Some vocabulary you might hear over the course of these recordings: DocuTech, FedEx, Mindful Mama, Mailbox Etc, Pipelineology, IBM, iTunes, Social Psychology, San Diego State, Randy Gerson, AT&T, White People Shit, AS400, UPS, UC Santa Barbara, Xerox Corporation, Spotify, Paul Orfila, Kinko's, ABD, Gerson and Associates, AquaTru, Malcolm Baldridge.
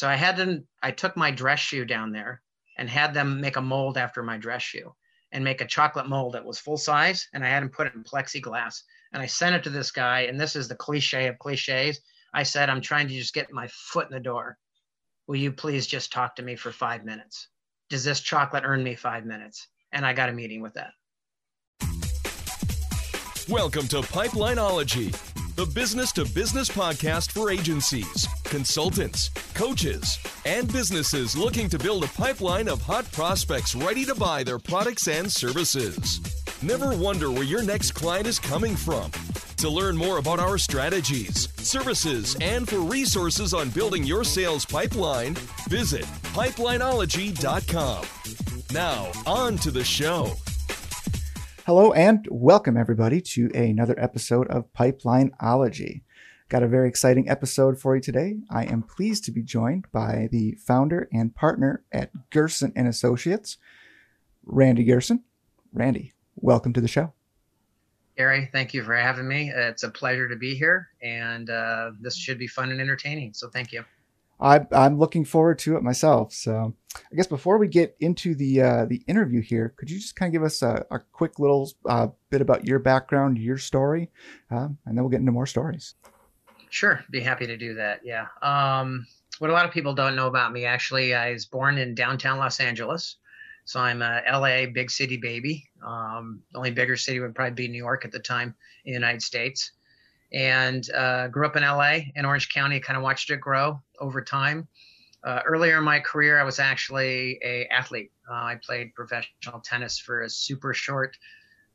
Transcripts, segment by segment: So I took my dress shoe down there and had them make a mold after my dress shoe and make a chocolate mold that was full size. And I had him put it in plexiglass and I sent it to this guy. And this is the cliche of cliches. I said, I'm trying to just get my foot in the door. Will you please just talk to me for 5 minutes? Does this chocolate earn me 5 minutes? And I got a meeting with that. Welcome to Pipelineology, the business-to-business podcast for agencies, consultants, coaches, and businesses looking to build a pipeline of hot prospects ready to buy their products and services. Never wonder where your next client is coming from. To learn more about our strategies, services, and for resources on building your sales pipeline, visit pipelineology.com. Now, on to the show. Hello and welcome everybody to another episode of Pipelineology. Got a very exciting episode for you today. I am pleased to be joined by the founder and partner at Gerson and Associates, Randy Gerson. Randy, welcome to the show. Gary, thank you for having me. It's a pleasure to be here, and this should be fun and entertaining, so thank you. I'm looking forward to it myself. So I guess before we get into the interview here, could you just kind of give us a quick little bit about your background, your story, and then we'll get into more stories. Sure. Be happy to do that. Yeah. What a lot of people don't know about me, actually, I was born in downtown Los Angeles. So I'm a LA big city baby. The only bigger city would probably be New York at the time in the United States. And grew up in LA in Orange County, kind of watched it grow over time. Earlier in my career, I was actually an athlete. I played professional tennis for a super short,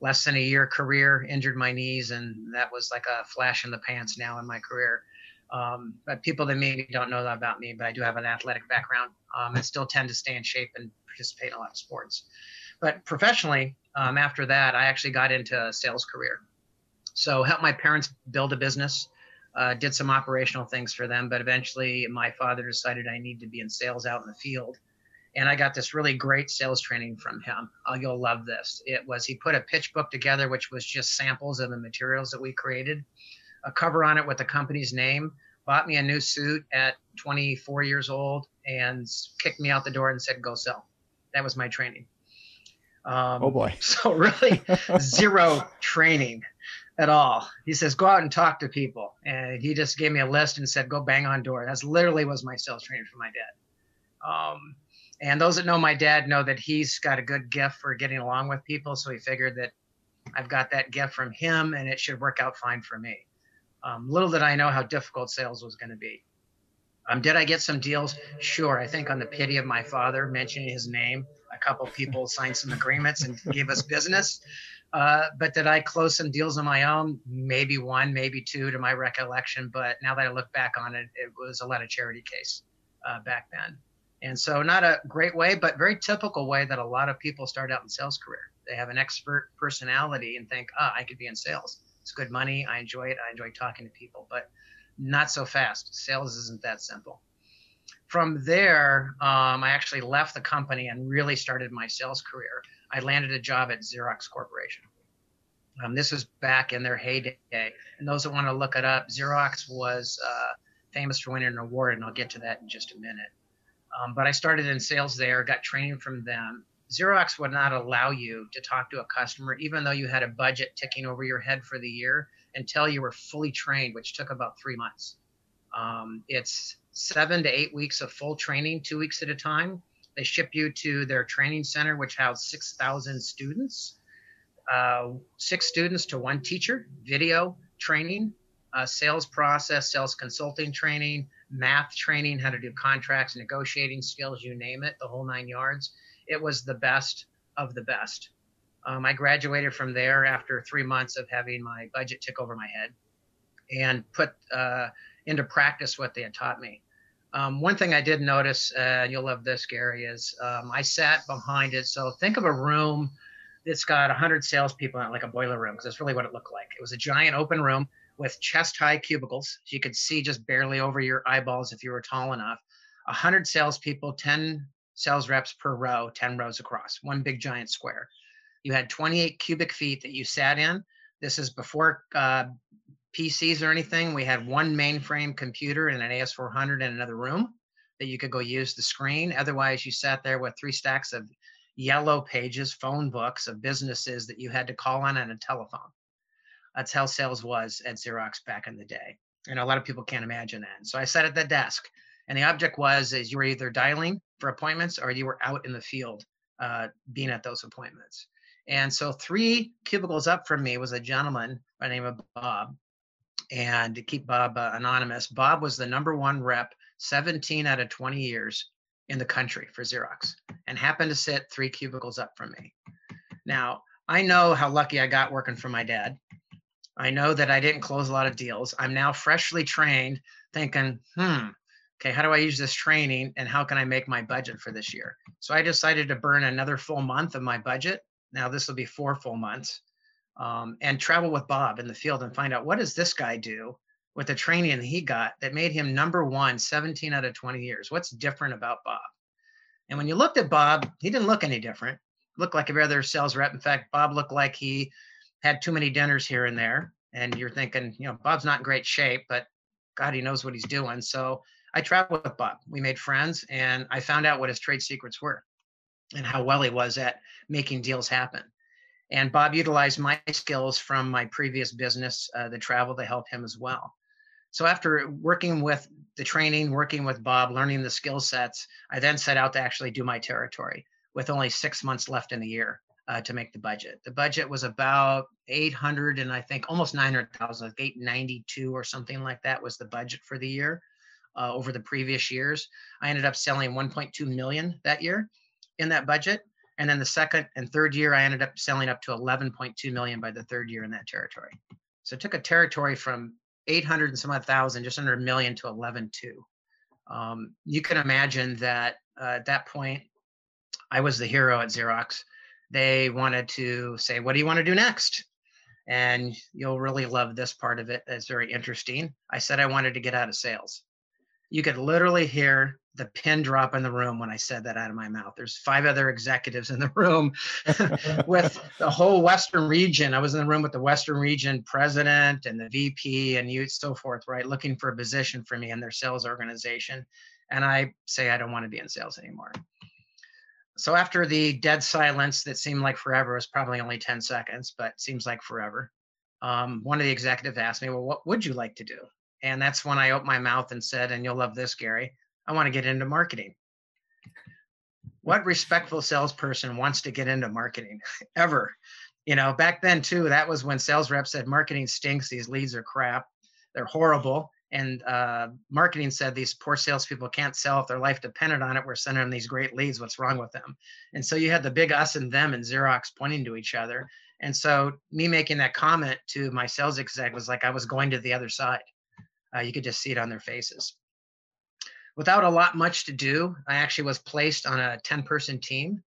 less than a year career, injured my knees, and that was like a flash in the pants now in my career. But people that maybe don't know that about me, but I do have an athletic background. I still tend to stay in shape and participate in a lot of sports. But professionally, after that, I actually got into a sales career. So helped my parents build a business, did some operational things for them, but eventually my father decided I need to be in sales out in the field. And I got this really great sales training from him. Oh, you'll love this. He put a pitch book together, which was just samples of the materials that we created, a cover on it with the company's name, bought me a new suit at 24 years old and kicked me out the door and said, go sell. That was my training. Oh boy. So really zero training at all. He says, go out and talk to people. And he just gave me a list and said, go bang on door. That's literally was my sales training for my dad. And those that know my dad know that he's got a good gift for getting along with people. So he figured that I've got that gift from him and it should work out fine for me. Little did I know how difficult sales was going to be. Did I get some deals? Sure. I think on the pity of my father mentioning his name, a couple people signed some agreements and gave us business. But did I close some deals on my own? Maybe one, maybe two to my recollection. But now that I look back on it, it was a lot of charity case back then. And so not a great way, but very typical way that a lot of people start out in sales career. They have an expert personality and think, I could be in sales. It's good money. I enjoy it. I enjoy talking to people, but not so fast. Sales isn't that simple. From there, I actually left the company and really started my sales career. I landed a job at Xerox Corporation. This was back in their heyday. And those that want to look it up, Xerox was famous for winning an award, and I'll get to that in just a minute. But I started in sales there, got training from them. Xerox would not allow you to talk to a customer, even though you had a budget ticking over your head for the year, until you were fully trained, which took about 3 months. It's 7 to 8 weeks of full training, 2 weeks at a time. They ship you to their training center, which housed 6,000 students, 6 students to 1 teacher, video training, sales process, sales consulting training, math training, how to do contracts, negotiating skills, you name it, the whole 9 yards. It was the best of the best. I graduated from there after 3 months of having my budget tick over my head and put into practice what they had taught me. One thing I did notice, and you'll love this, Gary, is I sat behind it. So think of a room that's got 100 salespeople in it, like a boiler room, because that's really what it looked like. It was a giant open room with chest-high cubicles. So you could see just barely over your eyeballs if you were tall enough. 100 salespeople, 10 sales reps per row, 10 rows across, one big giant square. You had 28 cubic feet that you sat in. This is before PCs or anything. We had one mainframe computer and an AS400 in another room. that you could go use the screen. Otherwise, you sat there with 3 stacks of yellow pages, phone books of businesses that you had to call on a telephone. That's how sales was at Xerox back in the day. And a lot of people can't imagine that. And so I sat at the desk, and the object was is you were either dialing for appointments or you were out in the field being at those appointments. And so 3 cubicles up from me was a gentleman by the name of Bob. And to keep Bob anonymous, Bob was the #1 rep 17 out of 20 years in the country for Xerox, and happened to sit 3 cubicles up from me. Now, I know how lucky I got working for my dad. I know that I didn't close a lot of deals. I'm now freshly trained thinking, okay, how do I use this training and how can I make my budget for this year? So I decided to burn another full month of my budget. Now this will be 4 full months, and travel with Bob in the field and find out, what does this guy do with the training that he got that made him #1, 17 out of 20 years? What's different about Bob? And when you looked at Bob, he didn't look any different. Looked like every other sales rep. In fact, Bob looked like he had too many dinners here and there. And you're thinking, you know, Bob's not in great shape, but God, he knows what he's doing. So I traveled with Bob. We made friends, and I found out what his trade secrets were and how well he was at making deals happen. And Bob utilized my skills from my previous business, the travel, to help him as well. So after working with the training, working with Bob, learning the skill sets, I then set out to actually do my territory with only 6 months left in the year to make the budget. The budget was about 800 and I think almost 900,000, like 892 or something like that was the budget for the year. Over the previous years, I ended up selling 1.2 million that year in that budget. And then the second and third year, I ended up selling up to 11.2 million by the third year in that territory. So it took a territory from 800 and some odd thousand, just under a million, to 11.2. You can imagine that at that point, I was the hero at Xerox. They wanted to say, what do you want to do next? And you'll really love this part of it. It's very interesting. I said I wanted to get out of sales. You could literally hear the pin drop in the room when I said that out of my mouth. There's 5 other executives in the room with the whole Western region. I was in the room with the Western region president and the VP and so forth, right? Looking for a position for me in their sales organization. And I say, I don't want to be in sales anymore. So after the dead silence that seemed like forever, it was probably only 10 seconds, but seems like forever. One of the executives asked me, well, what would you like to do? And that's when I opened my mouth and said, and you'll love this, Gary, I want to get into marketing. What respectful salesperson wants to get into marketing ever? You know, back then too, that was when sales reps said, marketing stinks, these leads are crap, they're horrible. And marketing said, these poor salespeople can't sell, if their life depended on it, we're sending them these great leads, what's wrong with them? And so you had the big us and them and Xerox pointing to each other. And so me making that comment to my sales exec was like I was going to the other side. You could just see it on their faces. Without a lot much to do, I actually was placed on a 10-person team.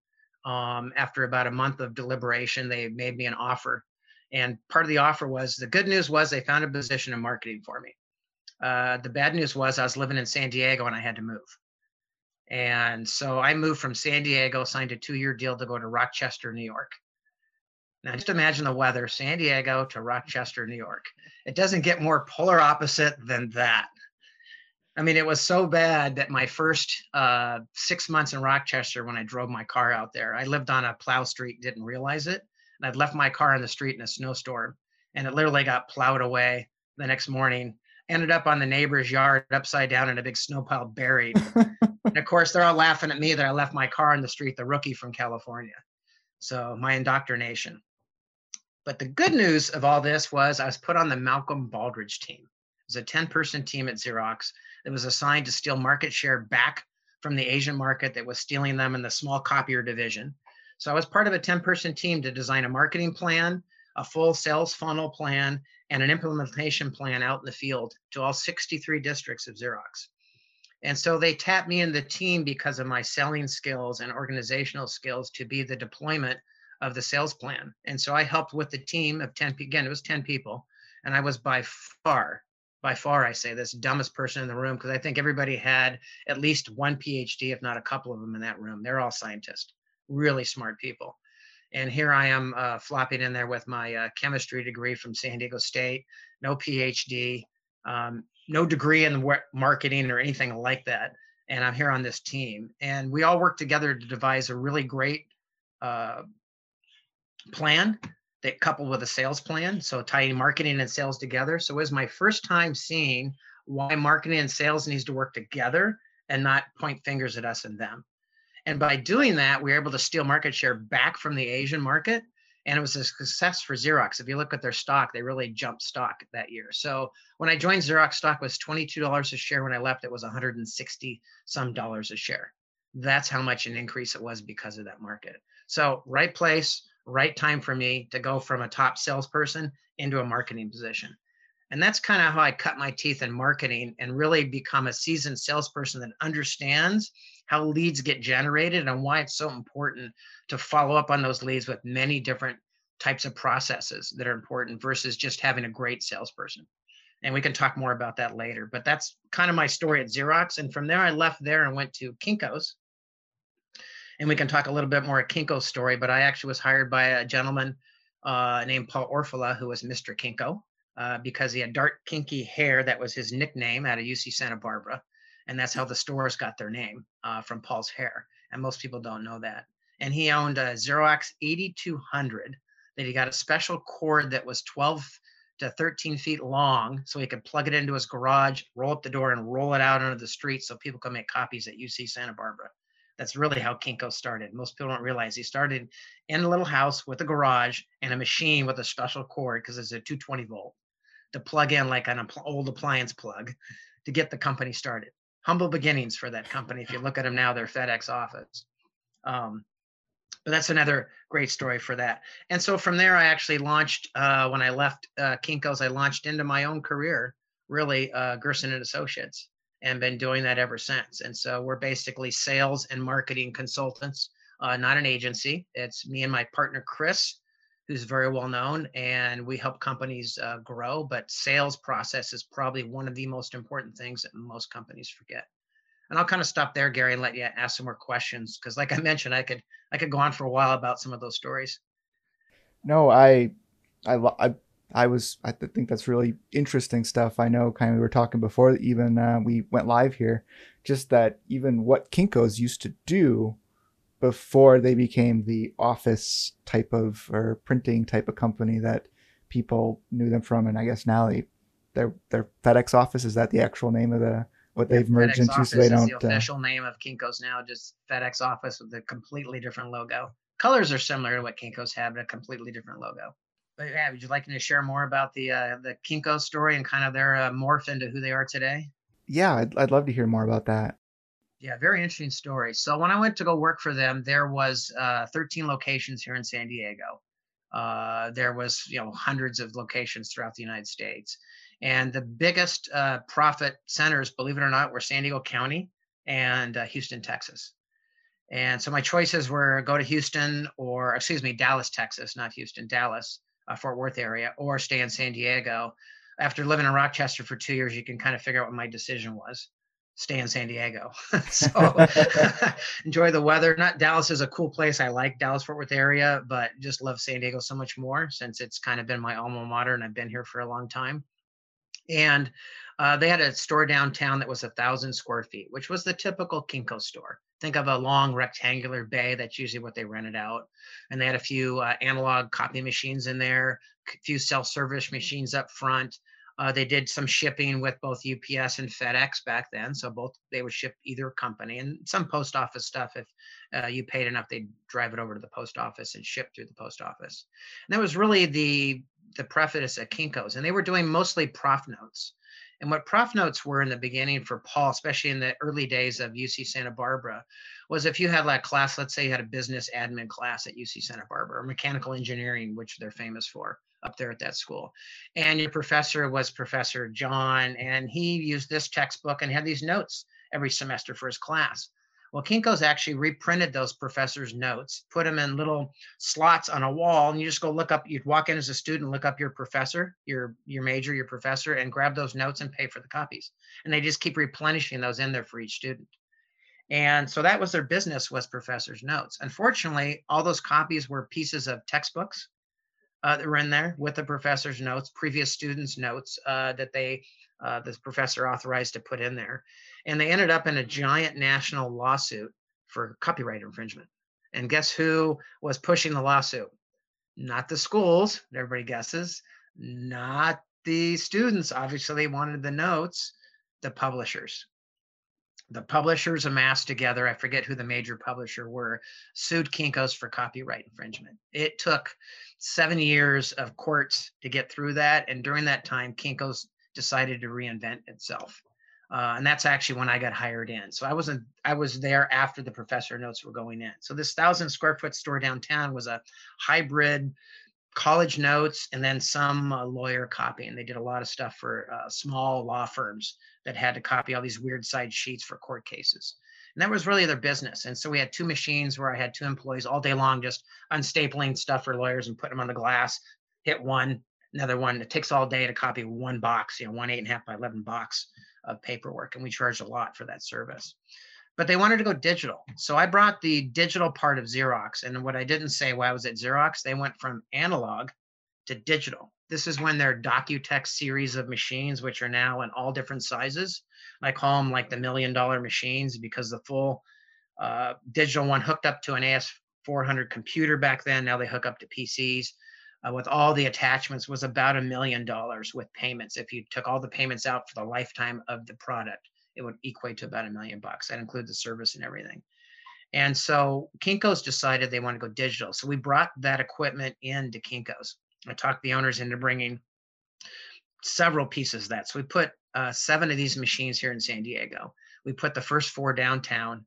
After about a month of deliberation, they made me an offer. And part of the offer was, the good news was they found a position in marketing for me. The bad news was I was living in San Diego and I had to move. And so I moved from San Diego, signed a 2-year deal to go to Rochester, New York. Now just imagine the weather, San Diego to Rochester, New York. It doesn't get more polar opposite than that. I mean, it was so bad that my first 6 months in Rochester, when I drove my car out there, I lived on a plow street, didn't realize it. And I'd left my car on the street in a snowstorm and it literally got plowed away the next morning. Ended up on the neighbor's yard upside down in a big snow pile buried. And of course, they're all laughing at me that I left my car on the street, the rookie from California. So my indoctrination. But the good news of all this was I was put on the Malcolm Baldridge team. It was a 10-person team at Xerox that was assigned to steal market share back from the Asian market that was stealing them in the small copier division. So I was part of a 10-person team to design a marketing plan, a full sales funnel plan, and an implementation plan out in the field to all 63 districts of Xerox. And so they tapped me in the team because of my selling skills and organizational skills to be the deployment of the sales plan. And so I helped with the team of 10, again, it was 10 people. And I was by far, I say this, dumbest person in the room, because I think everybody had at least one PhD, if not a couple of them in that room. They're all scientists, really smart people. And here I am flopping in there with my chemistry degree from San Diego State, no PhD, no degree in marketing or anything like that. and I'm here on this team. And we all worked together to devise a really great plan that coupled with a sales plan, so tying marketing and sales together. So it was my first time seeing why marketing and sales needs to work together and not point fingers at us and them. And by doing that, we were able to steal market share back from the Asian market. And it was a success for Xerox. If you look at their stock, they really jumped stock that year. So when I joined, Xerox stock was $22 a share. When I left, it was $160 some a share. That's how much an increase it was because of that market. So right place, right time for me to go from a top salesperson into a marketing position. And that's kind of how I cut my teeth in marketing and really become a seasoned salesperson that understands how leads get generated and why it's so important to follow up on those leads with many different types of processes that are important versus just having a great salesperson. And we can talk more about that later, but that's kind of my story at Xerox. And from there, I left there and went to Kinko's. And we can talk a little bit more at Kinko's story, but I actually was hired by a gentleman named Paul Orfila, who was Mr. Kinko, because he had dark, kinky hair. That was his nickname out of UC Santa Barbara. And that's how the stores got their name, from Paul's hair. And most people don't know that. And he owned a Xerox 8200 that he got a special cord that was 12 to 13 feet long, so he could plug it into his garage, roll up the door, and roll it out onto the street so people could make copies at UC Santa Barbara. That's really how Kinko started. Most people don't realize he started in a little house with a garage and a machine with a special cord, because it's a 220 volt, to plug in like an old appliance plug to get the company started. Humble beginnings for that company. If you look at them now, they're FedEx office. But that's another great story for that. And so from there, I actually launched, when I left Kinko's, I launched into my own career, really, Gerson and Associates, and been doing that ever since. And so we're basically sales and marketing consultants, not an agency. It's me and my partner, Chris, who's very well known, and we help companies grow, but sales process is probably one of the most important things that most companies forget. And I'll kind of stop there, Gary, and let you ask some more questions, because like I mentioned, I could go on for a while about some of those stories. No, I think that's really interesting stuff. I know kind of we were talking before even we went live here, just that even what Kinko's used to do before they became the office type of or printing type of company that people knew them from. And I guess now their FedEx office, is that the actual name of the what they've merged into? So they don't. The official name of Kinko's now, just FedEx office with a completely different logo. Colors are similar to what Kinko's had, but a completely different logo. But yeah, would you like me to share more about the Kinko's story and kind of their morph into who they are today? Yeah, I'd love to hear more about that. Yeah, very interesting story. So when I went to go work for them, there was 13 locations here in San Diego. There was, you know, hundreds of locations throughout the United States. And the biggest profit centers, believe it or not, were San Diego County and Houston, Texas. And so my choices were go to Houston or, excuse me, Dallas, Texas, not Houston, Dallas, Fort Worth area, or stay in San Diego. After living in Rochester for 2 years, you can kind of figure out what my decision was. Stay in San Diego. So enjoy the weather. Not Dallas is a cool place. I like Dallas Fort Worth area, but just love San Diego so much more since it's kind of been my alma mater and I've been here for a long time. And they had a store downtown that was 1,000 square feet, which was the typical Kinko store. Think of a long rectangular bay. That's usually what they rented out. And they had a few analog copy machines in there, a few self-service machines up front. They did some shipping with both UPS and FedEx back then. So both, they would ship either company, and some post office stuff. If you paid enough, they'd drive it over to the post office and ship through the post office. And that was really the preface at Kinko's. And they were doing mostly prof notes. And what prof notes were in the beginning for Paul, especially in the early days of UC Santa Barbara, was if you had like class, let's say you had a business admin class at UC Santa Barbara, or mechanical engineering, which they're famous for up there at that school. And your professor was Professor John, and he used this textbook and had these notes every semester for his class. Well, Kinko's actually reprinted those professors' notes, put them in little slots on a wall, and you just go look up, you'd walk in as a student, look up your professor, your major, your professor, and grab those notes and pay for the copies. And they just keep replenishing those in there for each student. And so that was their business, was professors' notes. Unfortunately, all those copies were pieces of textbooks that were in there with the professor's notes, previous students' notes that they, the professor authorized to put in there. And they ended up in a giant national lawsuit for copyright infringement. And guess who was pushing the lawsuit? Not the schools, everybody guesses, not the students. Obviously, they wanted the notes, the publishers. The publishers amassed together, I forget who the major publisher were, sued Kinko's for copyright infringement. It took 7 years of courts to get through that. And during that time, Kinko's decided to reinvent itself. And that's actually when I got hired in. So I was there after the professor notes were going in. So this 1,000-square-foot store downtown was a hybrid college notes and then some lawyer copy. And they did a lot of stuff for small law firms that had to copy all these weird side sheets for court cases. And that was really their business. And so we had two machines where I had two employees all day long, just unstapling stuff for lawyers and putting them on the glass, hit one, another one. It takes all day to copy one box, you know, one 8.5 by 11 box of paperwork. And we charged a lot for that service, but they wanted to go digital. So I brought the digital part of Xerox. And what I didn't say while I was at Xerox, they went from analog to digital. This is when their DocuTech series of machines, which are now in all different sizes, I call them like the $1 million machines, because the full digital one hooked up to an AS400 computer back then. Now they hook up to PCs with all the attachments, was about $1 million with payments. If you took all the payments out for the lifetime of the product, it would equate to about $1 million bucks. That includes the service and everything. And so Kinko's decided they want to go digital. So we brought that equipment into Kinko's. I talked the owners into bringing several pieces of that. So we put 7 of these machines here in San Diego. We put the first 4 downtown,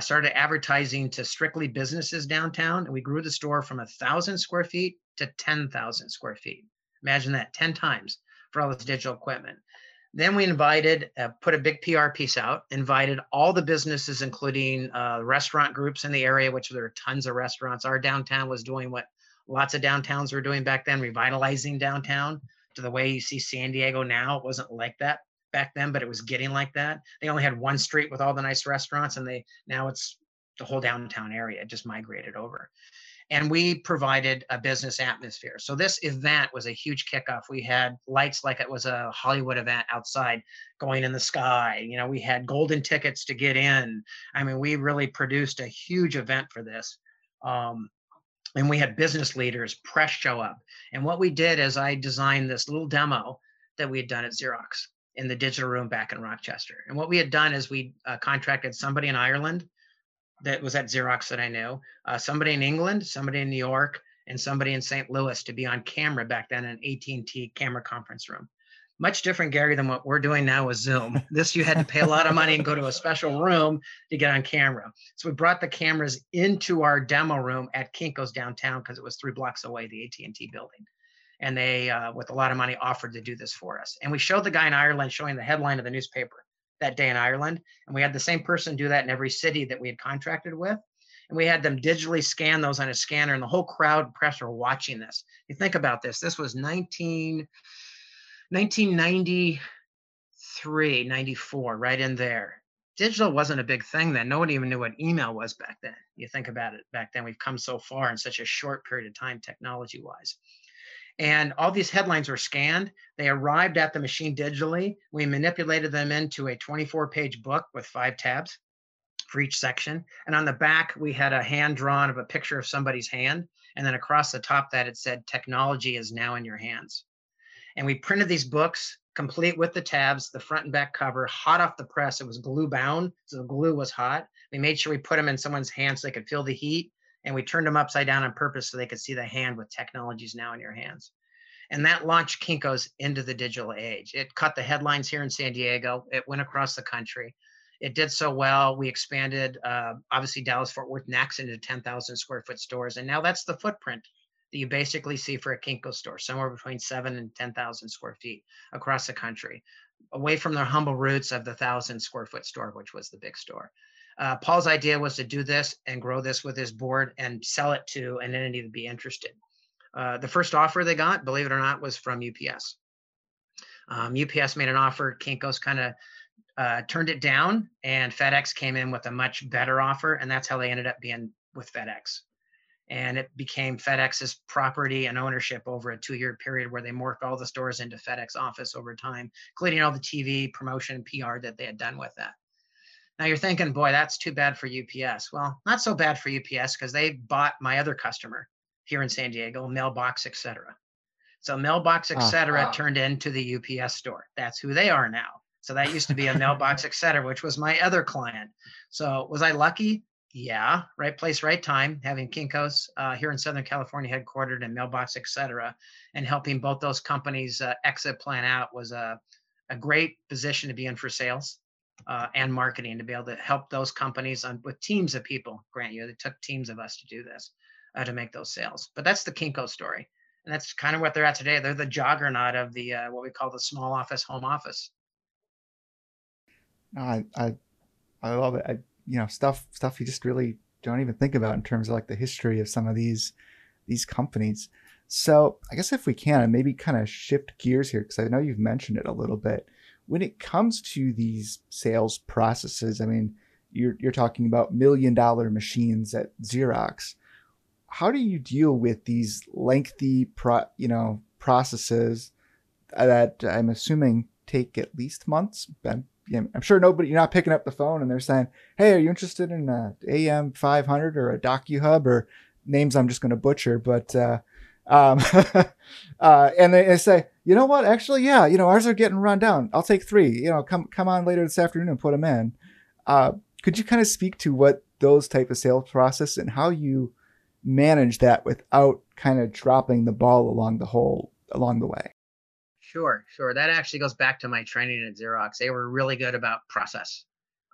started advertising to strictly businesses downtown. And we grew the store from 1,000 square feet to 10,000 square feet. Imagine that, 10 times for all this digital equipment. Then we invited, put a big PR piece out, invited all the businesses, including restaurant groups in the area, which there are tons of restaurants. Our downtown was doing what lots of downtowns were doing back then, revitalizing downtown to the way you see San Diego now. It wasn't like that back then, but it was getting like that. They only had one street with all the nice restaurants, and they now it's the whole downtown area. It just migrated over. And we provided a business atmosphere. So this event was a huge kickoff. We had lights like it was a Hollywood event outside going in the sky. You know, we had golden tickets to get in. I mean, we really produced a huge event for this. And we had business leaders, press show up. And what we did is I designed this little demo that we had done at Xerox in the digital room back in Rochester. And what we had done is we contracted somebody in Ireland that was at Xerox that I knew, somebody in England, somebody in New York, and somebody in St. Louis to be on camera back then in an AT&T camera conference room. Much different, Gary, than what we're doing now with Zoom. This, you had to pay a lot of money and go to a special room to get on camera. So we brought the cameras into our demo room at Kinko's downtown because it was 3 blocks away, the AT&T building. And they, with a lot of money, offered to do this for us. And we showed the guy in Ireland showing the headline of the newspaper that day in Ireland. And we had the same person do that in every city that we had contracted with. And we had them digitally scan those on a scanner, and the whole crowd and press were watching this. You think about this. This was 1993, 94, right in there. Digital wasn't a big thing then. No one even knew what email was back then. You think about it back then. We've come so far in such a short period of time, technology-wise. And all these headlines were scanned. They arrived at the machine digitally. We manipulated them into a 24-page book with 5 tabs for each section. And on the back, we had a hand drawn of a picture of somebody's hand. And then across the top that it said, technology is now in your hands. And we printed these books complete with the tabs, the front and back cover, hot off the press. It was glue bound, so the glue was hot. We made sure we put them in someone's hand so they could feel the heat. And we turned them upside down on purpose so they could see the hand with technologies now in your hands. And that launched Kinko's into the digital age. It cut the headlines here in San Diego. It went across the country. It did so well. We expanded, obviously, Dallas, Fort Worth, next into 10,000 square foot stores. And now that's the footprint that you basically see for a Kinko's store, somewhere between 7,000 and 10,000 square feet across the country, away from their humble roots of the 1,000 square foot store, which was the big store. Paul's idea was to do this and grow this with his board and sell it to an entity that would be interested. The first offer they got, believe it or not, was from UPS. UPS made an offer. Kinko's kind of turned it down, and FedEx came in with a much better offer, and that's how they ended up being with FedEx. and it became FedEx's property and ownership over a 2-year period where they morphed all the stores into FedEx Office over time, including all the TV promotion and PR that they had done with that. Now you're thinking, boy, that's too bad for UPS. Well, not so bad for UPS because they bought my other customer here in San Diego, Mailbox Etc. So Mailbox Etc. turned into the UPS store. That's who they are now. So that used to be a Mailbox Etc., which was my other client. So was I lucky? Yeah, right place, right time, having Kinko's here in Southern California headquartered and Mailbox Etc. and helping both those companies exit plan out was a great position to be in for sales and marketing, to be able to help those companies on, with teams of people, grant you, it took teams of us to do this, to make those sales. But that's the Kinko story. And that's kind of what they're at today. They're the juggernaut of the what we call the small office, home office. I love it. You know, stuff you just really don't even think about in terms of like the history of some of these companies. So I guess if we can, and maybe kind of shift gears here, because I know you've mentioned it a little bit. When it comes to these sales processes, I mean, you're talking about million-dollar machines at Xerox. How do you deal with these lengthy, processes that I'm assuming take at least months? I'm sure you're not picking up the phone and they're saying, hey, are you interested in an AM500 or a DocuHub, or names I'm just going to butcher, but, and they say, you know what, actually, yeah, you know, ours are getting run down. I'll take 3, you know, come on later this afternoon and put them in. Could you kind of speak to what those type of sales process and how you manage that without kind of dropping the ball along the way? Sure. That actually goes back to my training at Xerox. They were really good about process.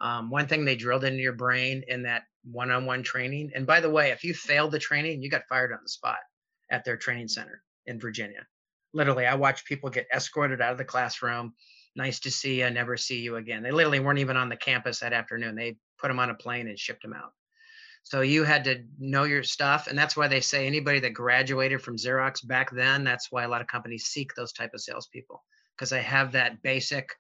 One thing they drilled into your brain in that one-on-one training, and by the way, if you failed the training, you got fired on the spot at their training center in Virginia. Literally, I watched people get escorted out of the classroom. Nice to see you, never see you again. They literally weren't even on the campus that afternoon. They put them on a plane and shipped them out. So you had to know your stuff. And that's why they say anybody that graduated from Xerox back then, that's why a lot of companies seek those type of salespeople, because they have that basic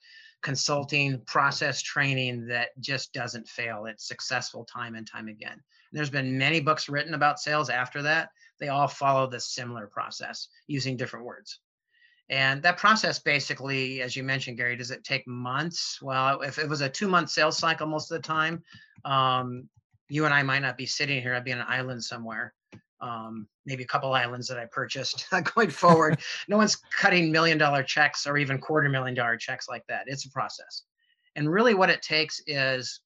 consulting process training that just doesn't fail. It's successful time and time again. And there's been many books written about sales after that. They all follow this similar process using different words. And that process basically, as you mentioned, Gary, does it take months? Well, if it was a 2-month sales cycle most of the time, you and I might not be sitting here. I'd be on an island somewhere, maybe a couple islands that I purchased going forward. No one's cutting million-dollar checks or even quarter-million-dollar checks like that. It's a process. And really what it takes is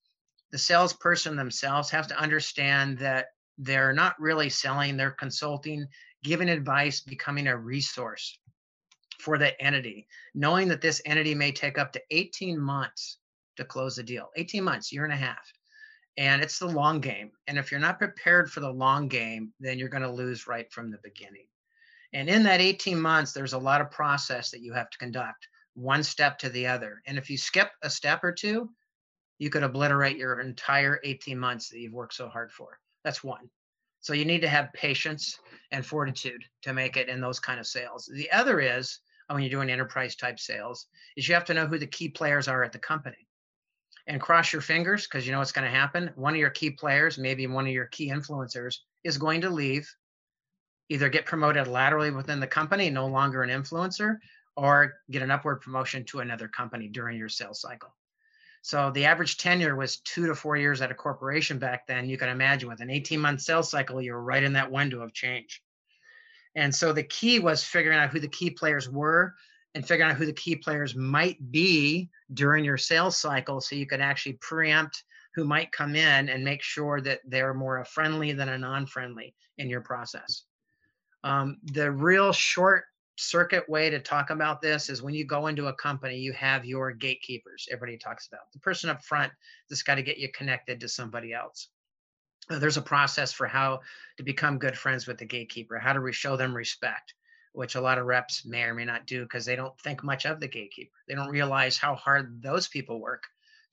the salesperson themselves have to understand that they're not really selling. They're consulting, giving advice, becoming a resource for the entity, knowing that this entity may take up to 18 months to close the deal, 18 months, year and a half. And it's the long game. And if you're not prepared for the long game, then you're going to lose right from the beginning. And in that 18 months, there's a lot of process that you have to conduct, one step to the other. And if you skip a step or two, you could obliterate your entire 18 months that you've worked so hard for. That's one. So you need to have patience and fortitude to make it in those kind of sales. The other is, when you're doing enterprise type sales, is you have to know who the key players are at the company. And cross your fingers, because you know what's going to happen. One of your key players, maybe one of your key influencers, is going to leave, either get promoted laterally within the company, no longer an influencer, or get an upward promotion to another company during your sales cycle. So the average tenure was 2 to 4 years at a corporation back then. You can imagine with an 18-month sales cycle, you're right in that window of change. And so the key was figuring out who the key players were and figuring out who the key players might be during your sales cycle, so you can actually preempt who might come in and make sure that they're more a friendly than a non-friendly in your process. The real short circuit way to talk about this is when you go into a company, you have your gatekeepers. Everybody talks about the person up front that's got to get you connected to somebody else. There's a process for how to become good friends with the gatekeeper, how to show them respect, which a lot of reps may or may not do because they don't think much of the gatekeeper. They don't realize how hard those people work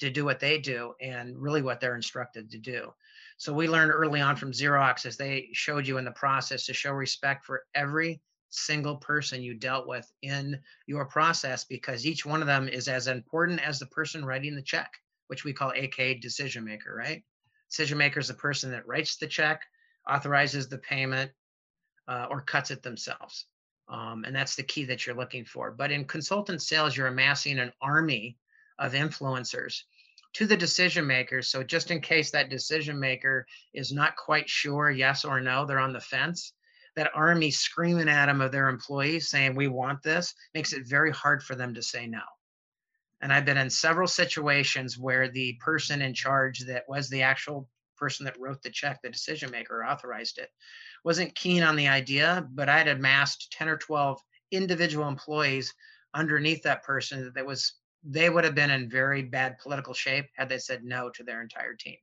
to do what they do and really what they're instructed to do. So we learned early on from Xerox, as they showed you in the process, to show respect for every single person you dealt with in your process, because each one of them is as important as the person writing the check, which we call AKA decision maker, right? Decision maker is the person that writes the check, authorizes the payment, or cuts it themselves. And that's the key that you're looking for. But in consultant sales, you're amassing an army of influencers to the decision makers. So just in case that decision maker is not quite sure, yes or no, they're on the fence, that army screaming at them of their employees saying, we want this, makes it very hard for them to say no. And I've been in several situations where the person in charge that was the actual person that wrote the check, the decision maker, authorized it, wasn't keen on the idea, but I had amassed 10 or 12 individual employees underneath that person that was, they would have been in very bad political shape had they said no to their entire team.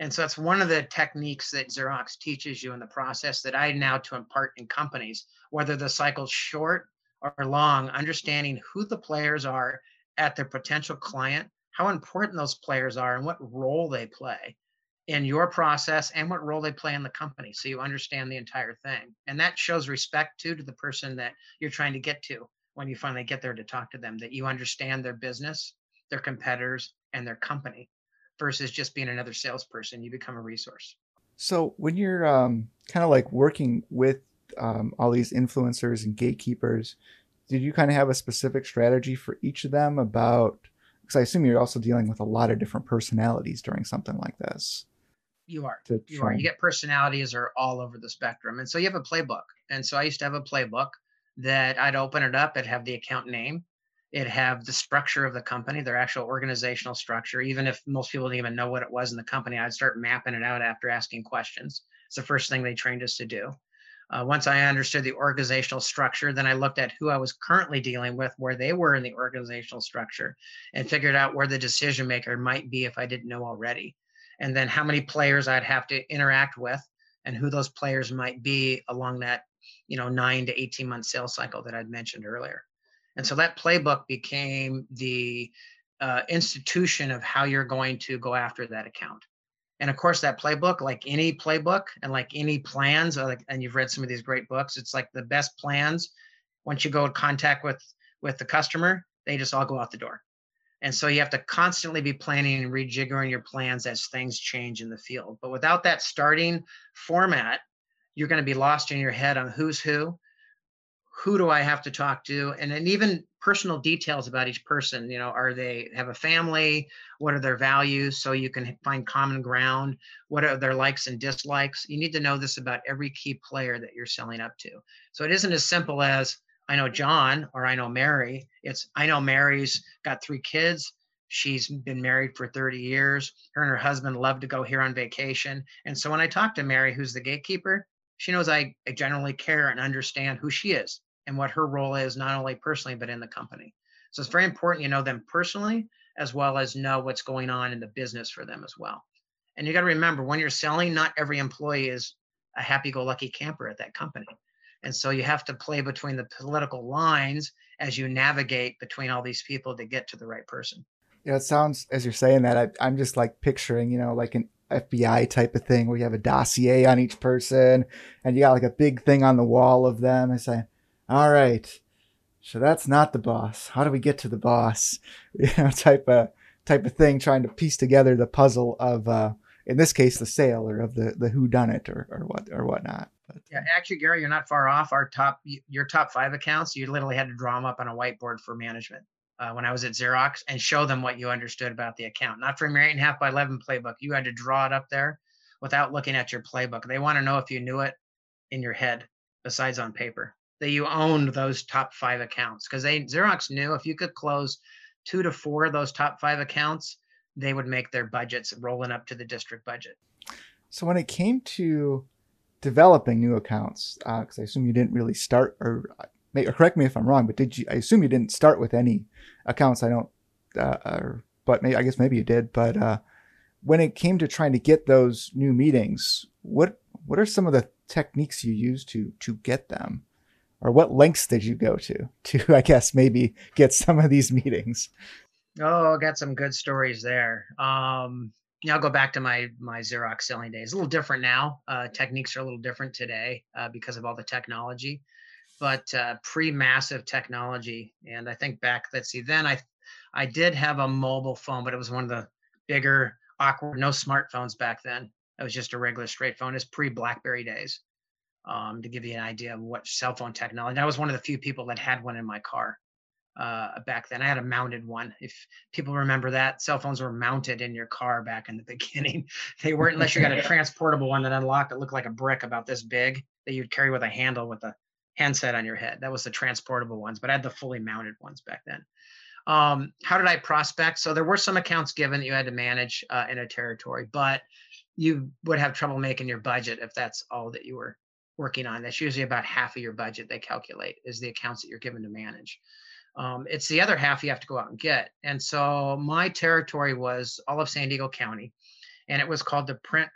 And so that's one of the techniques that Xerox teaches you in the process that I now to impart in companies, whether the cycle's short or long, understanding who the players are at their potential client, how important those players are and what role they play in your process and what role they play in the company. So you understand the entire thing. And that shows respect too to the person that you're trying to get to when you finally get there to talk to them, that you understand their business, their competitors, and their company versus just being another salesperson. You become a resource. So when you're kind of like working with all these influencers and gatekeepers, did you kind of have a specific strategy for each of them about, because I assume you're also dealing with a lot of different personalities during something like this. You are. You get personalities are all over the spectrum. And so you have a playbook. And so I used to have a playbook that I'd open it up. It'd have the account name. It'd have the structure of the company, their actual organizational structure. Even if most people didn't even know what it was in the company, I'd start mapping it out after asking questions. It's the first thing they trained us to do. Once I understood the organizational structure, then I looked at who I was currently dealing with, where they were in the organizational structure, and figured out where the decision maker might be if I didn't know already. And then how many players I'd have to interact with and who those players might be along that, 9 to 18 month sales cycle that I'd mentioned earlier. And so that playbook became the institution of how you're going to go after that account. And of course, that playbook, like any playbook and like any plans, and you've read some of these great books, it's like the best plans. Once you go in contact with the customer, they just all go out the door. And so you have to constantly be planning and rejiggering your plans as things change in the field. But without that starting format, you're going to be lost in your head on who's who do I have to talk to? And then even personal details about each person, are they have a family? What are their values? So you can find common ground. What are their likes and dislikes? You need to know this about every key player that you're selling up to. So it isn't as simple as I know John or I know Mary. It's I know Mary's got 3 kids. She's been married for 30 years. Her and her husband love to go here on vacation. And so when I talk to Mary, who's the gatekeeper, she knows I generally care and understand who she is and what her role is, not only personally, but in the company. So it's very important you know them personally, as well as know what's going on in the business for them as well. And you got to remember, when you're selling, not every employee is a happy-go-lucky camper at that company. And so you have to play between the political lines as you navigate between all these people to get to the right person. Yeah, it sounds, as you're saying that, I'm just like picturing, like an FBI type of thing where you have a dossier on each person and you got like a big thing on the wall of them and saying, all right, so that's not the boss. How do we get to the boss? Type of thing, trying to piece together the puzzle of, in this case, the sale or of the whodunit or whatnot. But, yeah, actually, Gary, you're not far off. Your top 5 accounts, you literally had to draw them up on a whiteboard for management when I was at Xerox and show them what you understood about the account. Not from your 8.5 by 11 playbook. You had to draw it up there without looking at your playbook. They want to know if you knew it in your head, besides on paper, that you owned those top 5 accounts, because Xerox knew if you could close 2 to 4 of those top 5 accounts, they would make their budgets rolling up to the district budget. So when it came to developing new accounts, because I assume you didn't really start, or correct me if I'm wrong, but I assume you didn't start with any accounts. I don't, but maybe, I guess maybe you did. But when it came to trying to get those new meetings, what are some of the techniques you used to get them? Or what lengths did you go to, I guess, maybe get some of these meetings? Oh, I got some good stories there. I'll go back to my Xerox selling days. A little different now. Techniques are a little different today because of all the technology, but pre-massive technology. And I think back, then I did have a mobile phone, but it was one of the bigger, awkward, no smartphones back then. It was just a regular straight phone. It's pre-BlackBerry days, to give you an idea of what cell phone technology. I was one of the few people that had one in my car back then. I had a mounted one. If people remember that, cell phones were mounted in your car back in the beginning. They weren't, unless you got a transportable one that unlocked. It looked like a brick about this big that you'd carry with a handle with a handset on your head. That was the transportable ones, but I had the fully mounted ones back then. How did I prospect? So there were some accounts given that you had to manage in a territory, but you would have trouble making your budget if that's all that you were working on. That's usually about half of your budget they calculate is the accounts that you're given to manage. It's the other half you have to go out and get. And so my territory was all of San Diego County, and it was called the print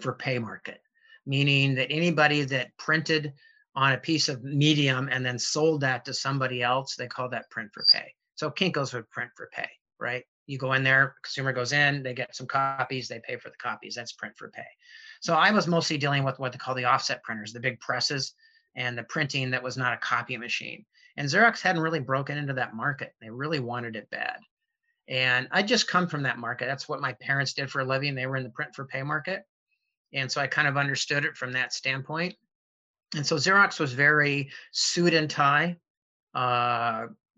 for pay market, meaning that anybody that printed on a piece of medium and then sold that to somebody else, they call that print for pay. So Kinko's would print for pay, right? You go in there, consumer goes in, they get some copies, they pay for the copies. That's print for pay. So I was mostly dealing with what they call the offset printers, the big presses, and the printing that was not a copy machine. And Xerox hadn't really broken into that market. They really wanted it bad. And I'd just come from that market. That's what my parents did for a living. They were in the print for pay market. And so I kind of understood it from that standpoint. And so Xerox was very suit and tie.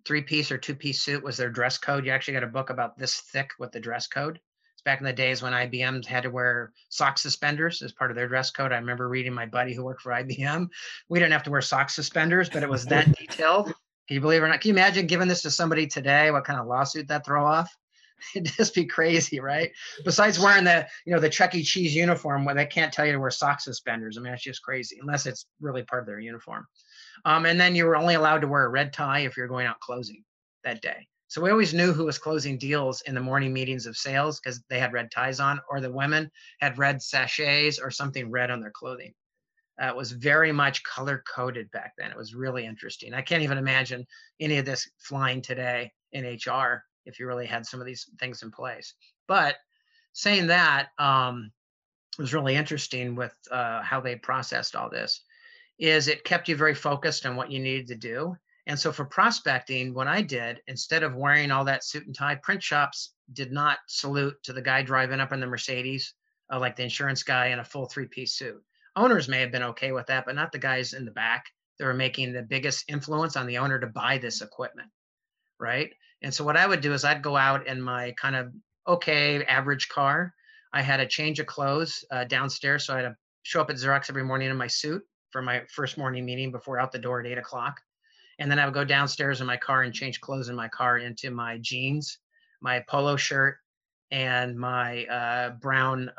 Three-piece or two-piece suit was their dress code. You actually got a book about this thick with the dress code. It's back in the days when IBM had to wear sock suspenders as part of their dress code. I remember reading my buddy who worked for IBM. We didn't have to wear sock suspenders, but it was that detailed. Can you believe it or not? Can you imagine giving this to somebody today? What kind of lawsuit that throw off? It'd just be crazy, right? Besides wearing the, you know, the Chuck E. Cheese uniform where they can't tell you to wear sock suspenders. I mean, it's just crazy, unless it's really part of their uniform. And then you were only allowed to wear a red tie if you're going out closing that day. So we always knew who was closing deals in the morning meetings of sales because they had red ties on, or the women had red sachets or something red on their clothing. It was very much color coded back then. It was really interesting. I can't even imagine any of this flying today in HR if you really had some of these things in place. But saying that, it was really interesting with how they processed all this. Is it kept you very focused on what you needed to do. And so for prospecting, what I did, instead of wearing all that suit and tie, print shops did not salute to the guy driving up in the Mercedes, like the insurance guy in a full three-piece suit. Owners may have been okay with that, but not the guys in the back that were making the biggest influence on the owner to buy this equipment, right? And so what I would do is I'd go out in my kind of okay, average car. I had a change of clothes downstairs, so I had to show up at Xerox every morning in my suit for my first morning meeting before out the door at 8 o'clock. And then I would go downstairs in my car and change clothes in my car into my jeans, my polo shirt, and my brown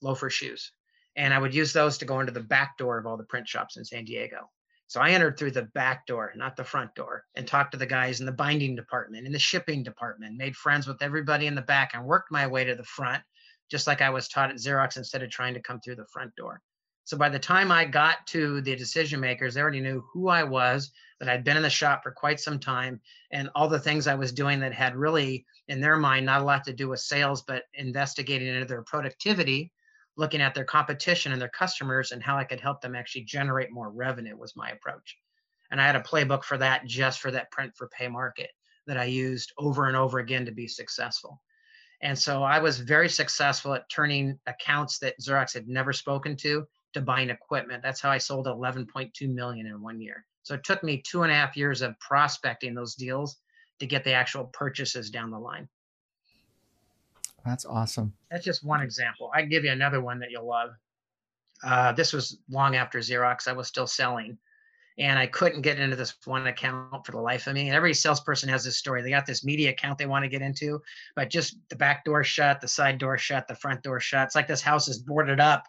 loafer shoes. And I would use those to go into the back door of all the print shops in San Diego. So I entered through the back door, not the front door, and talked to the guys in the binding department, in the shipping department, made friends with everybody in the back, and worked my way to the front, just like I was taught at Xerox, instead of trying to come through the front door. So by the time I got to the decision makers, they already knew who I was, that I'd been in the shop for quite some time, and all the things I was doing that had really, in their mind, not a lot to do with sales, but investigating into their productivity, looking at their competition and their customers and how I could help them actually generate more revenue was my approach. And I had a playbook for that, just for that print for pay market, that I used over and over again to be successful. And so I was very successful at turning accounts that Xerox had never spoken to buying equipment. That's how I sold $11.2 million in 1 year. So it took me 2.5 years of prospecting those deals to get the actual purchases down the line. That's awesome. That's just one example. I can give you another one that you'll love. This was long after Xerox. I was still selling, and I couldn't get into this one account for the life of me. And every salesperson has this story. They got this media account they want to get into, but just the back door shut, the side door shut, the front door shut. It's like this house is boarded up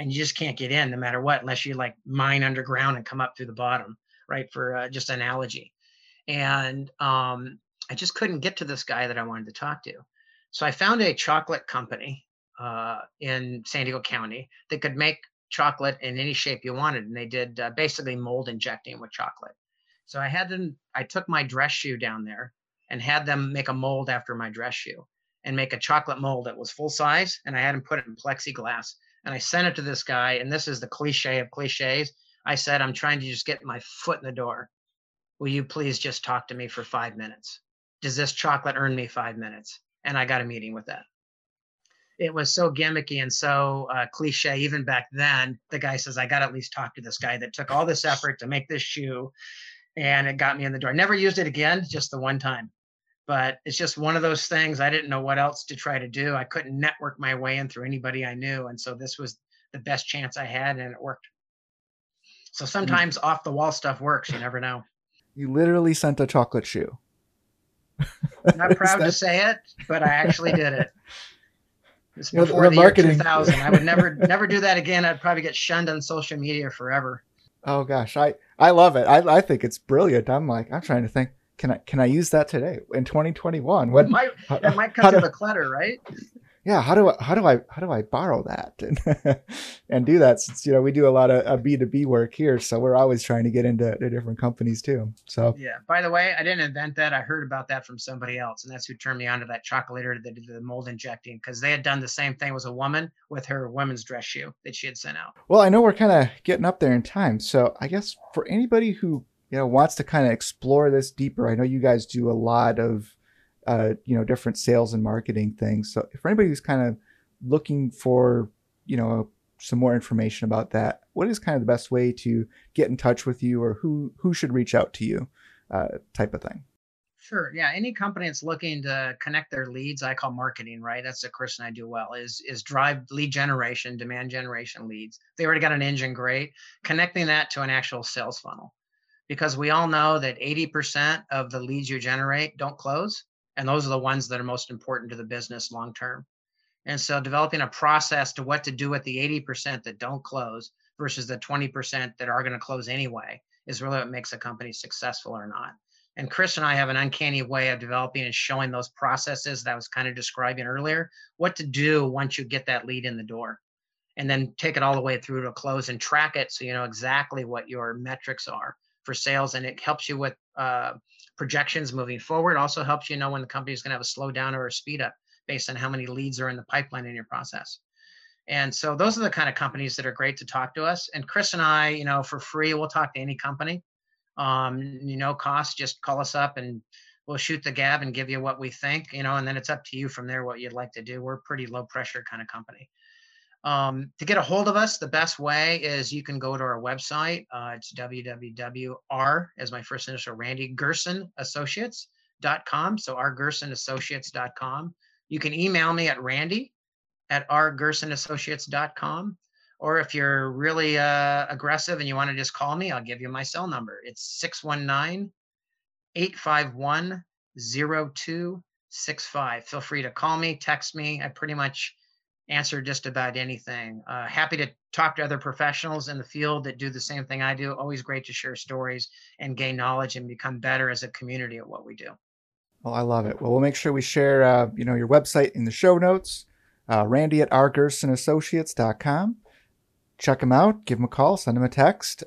and you just can't get in no matter what, unless you like mine underground and come up through the bottom, right? For just analogy. And I just couldn't get to this guy that I wanted to talk to. So I found a chocolate company in San Diego County that could make chocolate in any shape you wanted. And they did basically mold injecting with chocolate. So I had them, I took my dress shoe down there and had them make a mold after my dress shoe and make a chocolate mold that was full size. And I had them put it in plexiglass. And I sent it to this guy. And this is the cliche of cliches. I said, I'm trying to just get my foot in the door. Will you please just talk to me for 5 minutes? Does this chocolate earn me 5 minutes? And I got a meeting with that. it was so gimmicky and so cliche even back then. The guy says, I got to at least talk to this guy that took all this effort to make this shoe. And it got me in the door. Never used it again, just the one time. But it's just one of those things. I didn't know what else to try to do. I couldn't network my way in through anybody I knew. And so this was the best chance I had, and it worked. So sometimes off the wall stuff works. You never know. You literally sent a chocolate shoe. I'm not proud to say it, but I actually did it. It's before the year 2000. I would never do that again. I'd probably get shunned on social media forever. Oh gosh. I love it. I think it's brilliant. I'm trying to think. Can I use that today in 2021? What it might come to the clutter, right? Yeah. How do I borrow that and do that? Since, you know, we do a lot of B2B work here, so we're always trying to get into different companies too. So yeah. By the way, I didn't invent that. I heard about that from somebody else, and that's who turned me onto that chocolator that did the mold injecting, because they had done the same thing. It was a woman with her women's dress shoe that she had sent out. Well, I know we're kind of getting up there in time, so I guess for anybody who, you know, wants to kind of explore this deeper. I know you guys do a lot of, you know, different sales and marketing things. So if anybody who's kind of looking for, you know, some more information about that, what is kind of the best way to get in touch with you, or who should reach out to you, type of thing? Sure. Yeah. Any company that's looking to connect their leads, I call marketing, right? That's the person I do well, is drive lead generation, demand generation leads. They already got an engine, great. Connecting that to an actual sales funnel. Because we all know that 80% of the leads you generate don't close. And those are the ones that are most important to the business long-term. And so developing a process to what to do with the 80% that don't close versus the 20% that are going to close anyway is really what makes a company successful or not. And Chris and I have an uncanny way of developing and showing those processes that I was kind of describing earlier, what to do once you get that lead in the door, and then take it all the way through to close and track it so you know exactly what your metrics are for sales. And it helps you with projections moving forward. Also helps you know when the company is going to have a slowdown or a speed up based on how many leads are in the pipeline in your process. And so those are the kind of companies that are great to talk to us. And Chris and I, you know, for free, we'll talk to any company, you know, cost, just call us up and we'll shoot the gab and give you what we think, you know, and then it's up to you from there, what you'd like to do. We're pretty low pressure kind of company. To get a hold of us, the best way is you can go to our website. It's www.r as my first initial, Randy, Gerson Associates.com. So rgersonassociates.com. You can email me at randy@rgersonassociates.com. Or if you're really aggressive and you want to just call me, I'll give you my cell number. It's 619-851-0265. Feel free to call me, text me. I pretty much answer just about anything. Happy to talk to other professionals in the field that do the same thing I do. Always great to share stories and gain knowledge and become better as a community at what we do. Well, I love it. Well, we'll make sure we share, you know, your website in the show notes, randy@rgersonassociates.com. Check them out, give them a call, send them a text.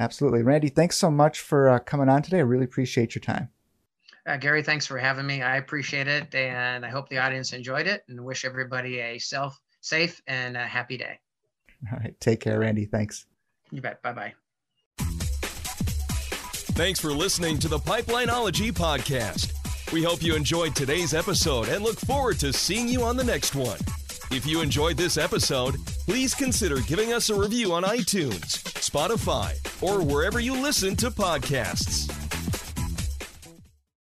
Absolutely. Randy, thanks so much for coming on today. I really appreciate your time. Gary, thanks for having me. I appreciate it, and I hope the audience enjoyed it, and wish everybody a safe and a happy day. All right. Take care, Randy. Thanks. You bet. Bye-bye. Thanks for listening to the Pipelineology podcast. We hope you enjoyed today's episode and look forward to seeing you on the next one. If you enjoyed this episode, please consider giving us a review on iTunes, Spotify, or wherever you listen to podcasts.